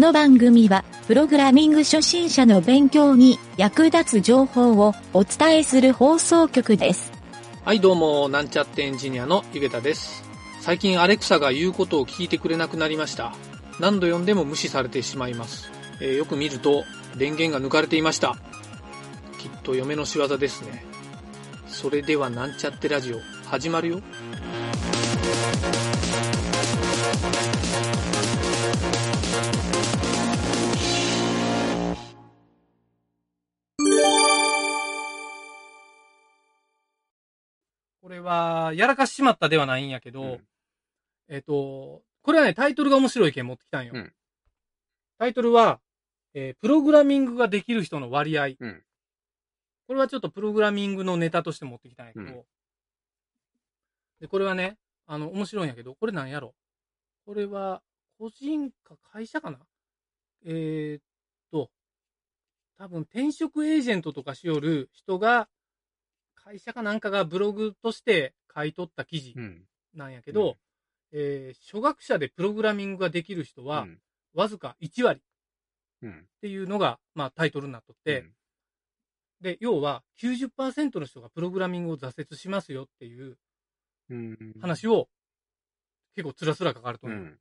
この番組はプログラミング初心者の勉強に役立つ情報をお伝えする放送局です。はい、どうも、なんちゃってエンジニアのゆげたです。最近アレクサが言うことを聞いてくれなくなりました。何度呼んでも無視されてしまいます。よく見ると電源が抜かれていました。きっと嫁の仕業ですね。それではなんちゃってラジオ始まるよ。これはやらかししまったではないんやけど、これはね、タイトルが面白い件持ってきたんよ、タイトルは、プログラミングができる人の割合、これはちょっとプログラミングのネタとして持ってきたんやけど、でこれはね、面白いんやけど、これなんやろ、これは個人か会社かな、多分転職エージェントとかしよる人が、会社かなんかがブログとして書い取った記事なんやけど、初学者でプログラミングができる人はわずか1割っていうのが、タイトルになっとって、で要は 90% の人がプログラミングを挫折しますよっていう話を結構つらつら書かれてる、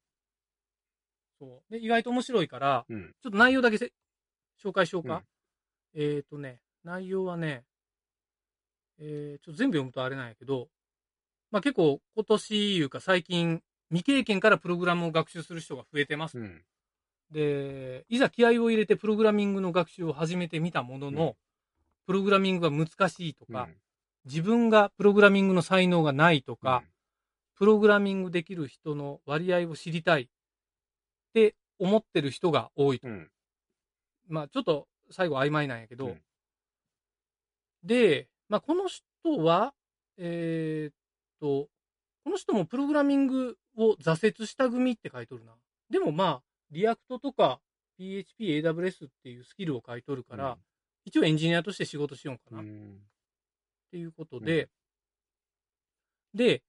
そうで意外と面白いから、ちょっと内容だけ紹介しようか、内容はね、ちょっと全部読むとあれなんやけど、結構今年いうか最近未経験からプログラムを学習する人が増えてます、でいざ気合を入れてプログラミングの学習を始めてみたものの、プログラミングが難しいとか、自分がプログラミングの才能がないとか、プログラミングできる人の割合を知りたいって思ってる人が多いと、ちょっと最後曖昧なんやけど、でこの人は、この人もプログラミングを挫折した組って書いとるな。でもリアクトとか PHP、AWS っていうスキルを書いとるから、一応エンジニアとして仕事しようかな。っていうことで、で、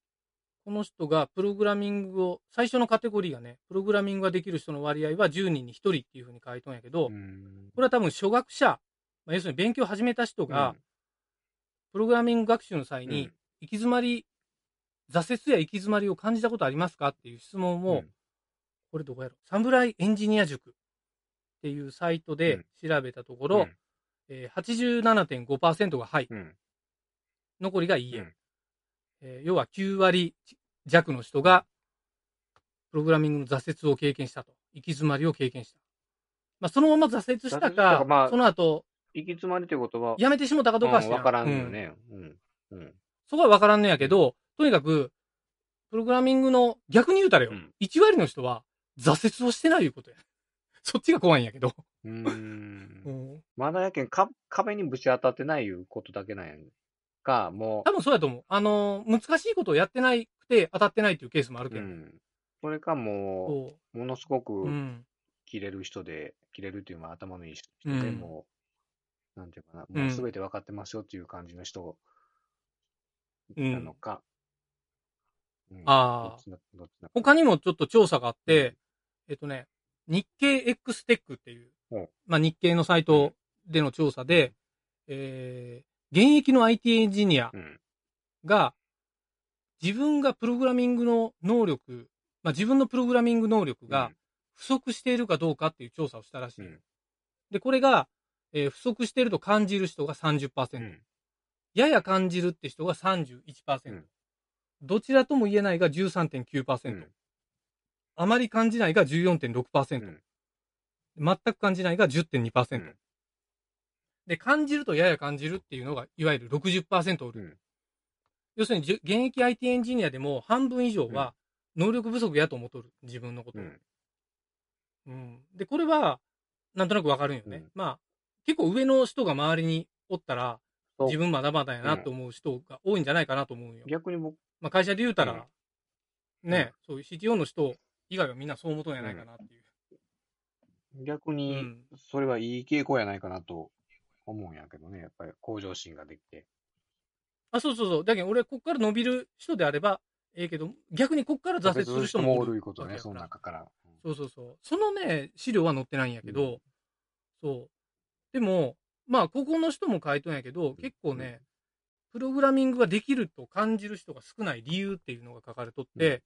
この人がプログラミングを、最初のカテゴリーがね、プログラミングができる人の割合は10人に1人っていうふうに書いとんやけど、これは多分初学者、要するに勉強を始めた人が、プログラミング学習の際に行き詰まり、挫折や行き詰まりを感じたことありますかっていう質問を、これどこやろ、サムライエンジニア塾っていうサイトで調べたところ、87.5% がはい、残りがいいえ、要は9割弱の人がプログラミングの挫折を経験したと、行き詰まりを経験した、そのまま挫折したか、その後行き詰まりということはやめてしもたかどうかは分からんよね、そこは分からんのやけど、とにかくプログラミングの、逆に言うたらよ、1割の人は挫折をしてないいうことや。そっちが怖いんやけど、まだやけん壁にぶち当たってないいうことだけなんやんか、もう多分そうやと思う。難しいことをやってないくて当たってないっていうケースもあるけど、それかもうものすごく切れる人で、切れるっていうのは頭のいい人で、もうなんていうかな、もうすべて分かってますよっていう感じの人なのか、他にもちょっと調査があって、日経 X テックっていう、日経のサイトでの調査で、現役の IT エンジニアが自分がプログラミングの能力、自分のプログラミング能力が不足しているかどうかっていう調査をしたらしい。でこれが不足していると感じる人が 30%、やや感じるって人が 31%、どちらとも言えないが 13.9%、あまり感じないが 14.6%、全く感じないが 10.2%、で感じるとやや感じるっていうのがいわゆる 60% おる、要するに現役 IT エンジニアでも半分以上は能力不足やと思っとる、自分のことを、でこれはなんとなくわかるんよね、結構上の人が周りにおったら、自分まだまだやなと思う人が多いんじゃないかなと思うよ。逆に僕、会社で言うたら、そういう CTO の人以外はみんなそう思うとんやないかなっていう。逆に、それはいい傾向やないかなと思うんやけどね、やっぱり向上心ができて。そうそう。だけど俺、こっから伸びる人であればええけど、逆にこっから挫折する人もおるいうことね、その中から。そうそうそう。そのね、資料は載ってないんやけど、うん、そう。でも、まあ、高校の人も書いとんやけど、結構ね、プログラミングができると感じる人が少ない理由っていうのが書かれとって、うん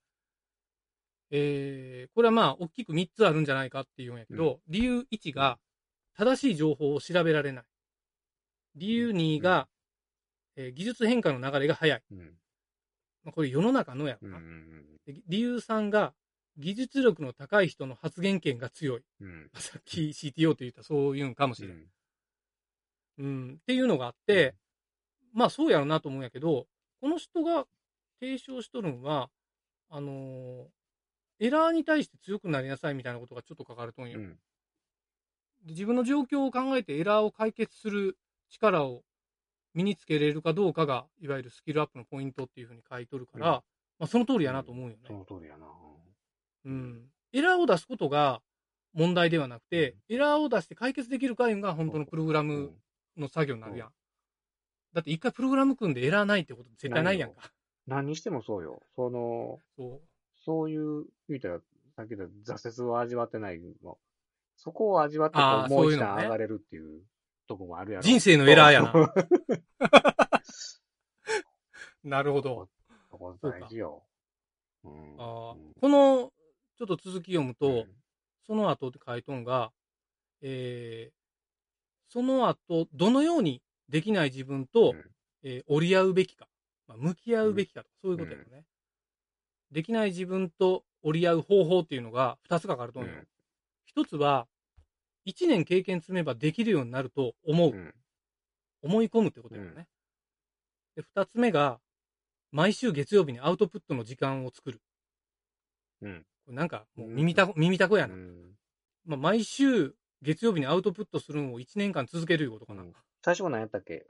これはまあ、大きく3つあるんじゃないかっていうんやけど、うん、理由1が、正しい情報を調べられない。理由2が、うん技術変化の流れが早い。うんまあ、これ世の中のやろな、うん。理由3が、技術力の高い人の発言権が強い。うん、さっき CTO と言ったらそういうんかもしれない、うんうん。っていうのがあって、うん、まあそうやろうなと思うんやけど、この人が提唱しとるのは、エラーに対して強くなりなさいみたいなことがちょっと書かれとんよ、うんで。自分の状況を考えてエラーを解決する力を身につけれるかどうかが、いわゆるスキルアップのポイントっていうふうに書いとるから、うんまあ、その通りやなと思うよね。うん、その通りやな。うん、エラーを出すことが問題ではなくて、うん、エラーを出して解決できるかいうのが本当のプログラムの作業になるやん、うんうん、だって一回プログラム組んでエラーないってこと絶対ないやんか。何にしてもそうよ。そういう言うたらさっき言った挫折を味わってないの、そこを味わってもう一段上がれるっていうとこもあるやろ。人生のエラーやななるほど、そこ大事よ。うん、あこのちょっと続き読むと、うん、その後って書いとんが、その後どのようにできない自分と、うん折り合うべきか、まあ、向き合うべきかと、うん、そういうことやろね、うん、できない自分と折り合う方法っていうのが2つ書かれとんよ、うん、一つは1年経験積めばできるようになると思う、うん、思い込むってことやろね、うん、で2つ目が毎週月曜日にアウトプットの時間を作る。うん。なんか、もう耳たこやな。うんまあ、毎週月曜日にアウトプットするのを1年間続けるいうことかな。最初は何やったっけ？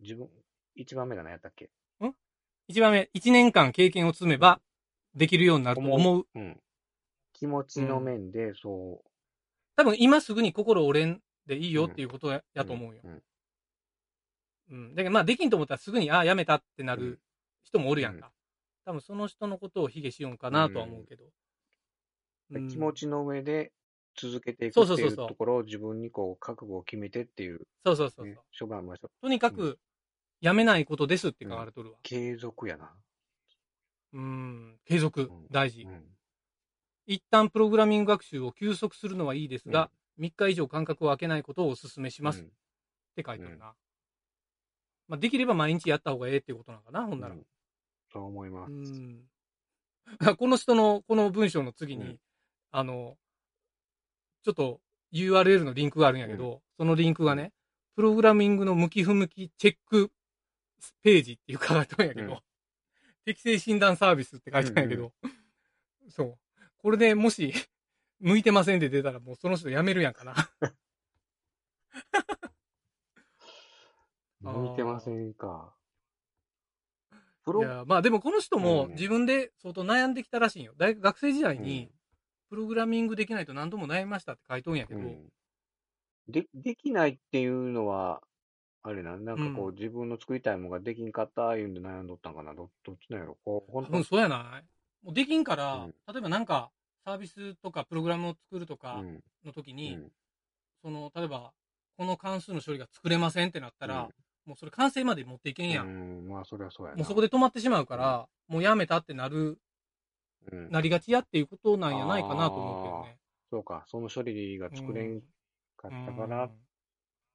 自分、1番目が何やったっけ？ん ?1 番目、1年間経験を積めばできるようになると思う。うん。気持ちの面で、そう。多分今すぐに心折れんでいいよっていうこと やと思うよ。うん。うん。だけど、まあ、できんと思ったらすぐに、ああ、やめたってなる。うん人もおるやんか、うん、多分その人のことを卑下しようかなとは思うけど、うんうん、気持ちの上で続けていくっていうところを自分にこう覚悟を決めてっていう、ね、そうそうそうそうとにかくやめないことですって書かれとるわ、うん、継続やな継続大事、うんうん、一旦プログラミング学習を休息するのはいいですが、うん、3日以上間隔を空けないことをお勧めします、うん、って書いてるな、うんまあ、できれば毎日やった方がええっていうことなのかな、ほんなら。うん、そう思います。うんこの人の、この文章の次に、うん、ちょっと URL のリンクがあるんやけど、うん、そのリンクがね、プログラミングの向き不向きチェックページっていう書かれてるんやけど、うん、適正診断サービスって書いてるんやけど、うんうん、そう。これでもし、向いてませんって出たらもうその人辞めるやんかな。向いてませんか。いやまあでもこの人も自分で相当悩んできたらしいんよ。大学学生時代にプログラミングできないと何度も悩みましたって書いとんやけど、うん、できないっていうのはあれなんかこう自分の作りたいものができんかったいうんで悩んどったんかな。どっちなんやろ。こう本当にそうやない。もうできんから、うん、例えばなんかサービスとかプログラムを作るとかの時に、うんうん、その例えばこの関数の処理が作れませんってなったら、うんもうそれ完成まで持っていけんやん。まあそれはそうやな。もうそこで止まってしまうから、うん、もうやめたってなりがちやっていうことなんやないかなと思うけどね。そうか、その処理が作れんかったから、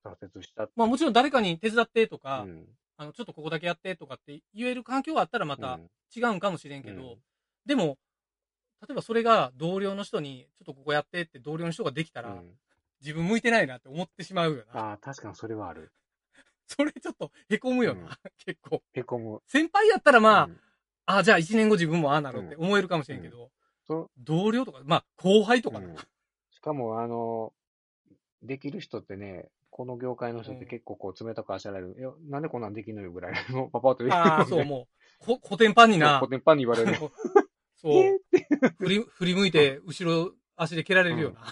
挫折した。まあもちろん誰かに手伝ってとか、うん、ちょっとここだけやってとかって言える環境があったらまた違うんかもしれんけど、うんうん、でも、例えばそれが同僚の人に、ちょっとここやってって同僚の人ができたら、うん、自分向いてないなって思ってしまうよな。ああ、確かにそれはある。それちょっとへこむよな、うん、結構。へこむ。先輩やったらまあ、うん、じゃあ1年後自分もああなるって思えるかもしれんけど、うんうん、同僚とか、まあ後輩とか、うん、しかもできる人ってね、この業界の人って結構こう冷たくあしられる。いや、なんでこんなんできんのよぐらいのパパッと言う、ね。ああ、そう、もう、コテンパンにな。コテンパンに言われる。そう。振り向いて、後ろ足で蹴られるような。うん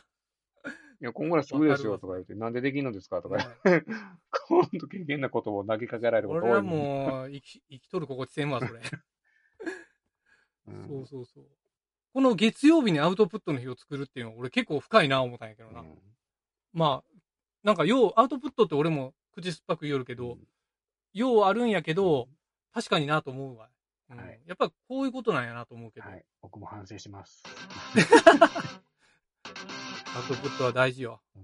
いや、今後はすぐですよとか言って、なんでできんのですかとか言って、今度経験なことを投げかけられること多い。俺はもう、生きとる心地せんわ、それ。うん、そうそうそう。この月曜日にアウトプットの日を作るっていうのは俺結構深いな思ったんやけどな、うん、まあなんかようアウトプットって俺も口酸っぱく言うけど、うん、ようあるんやけど、うん、確かになと思うわ、うんはい、やっぱこういうことなんやなと思うけど、はい、僕も反省しますアウトプットは大事よ、うん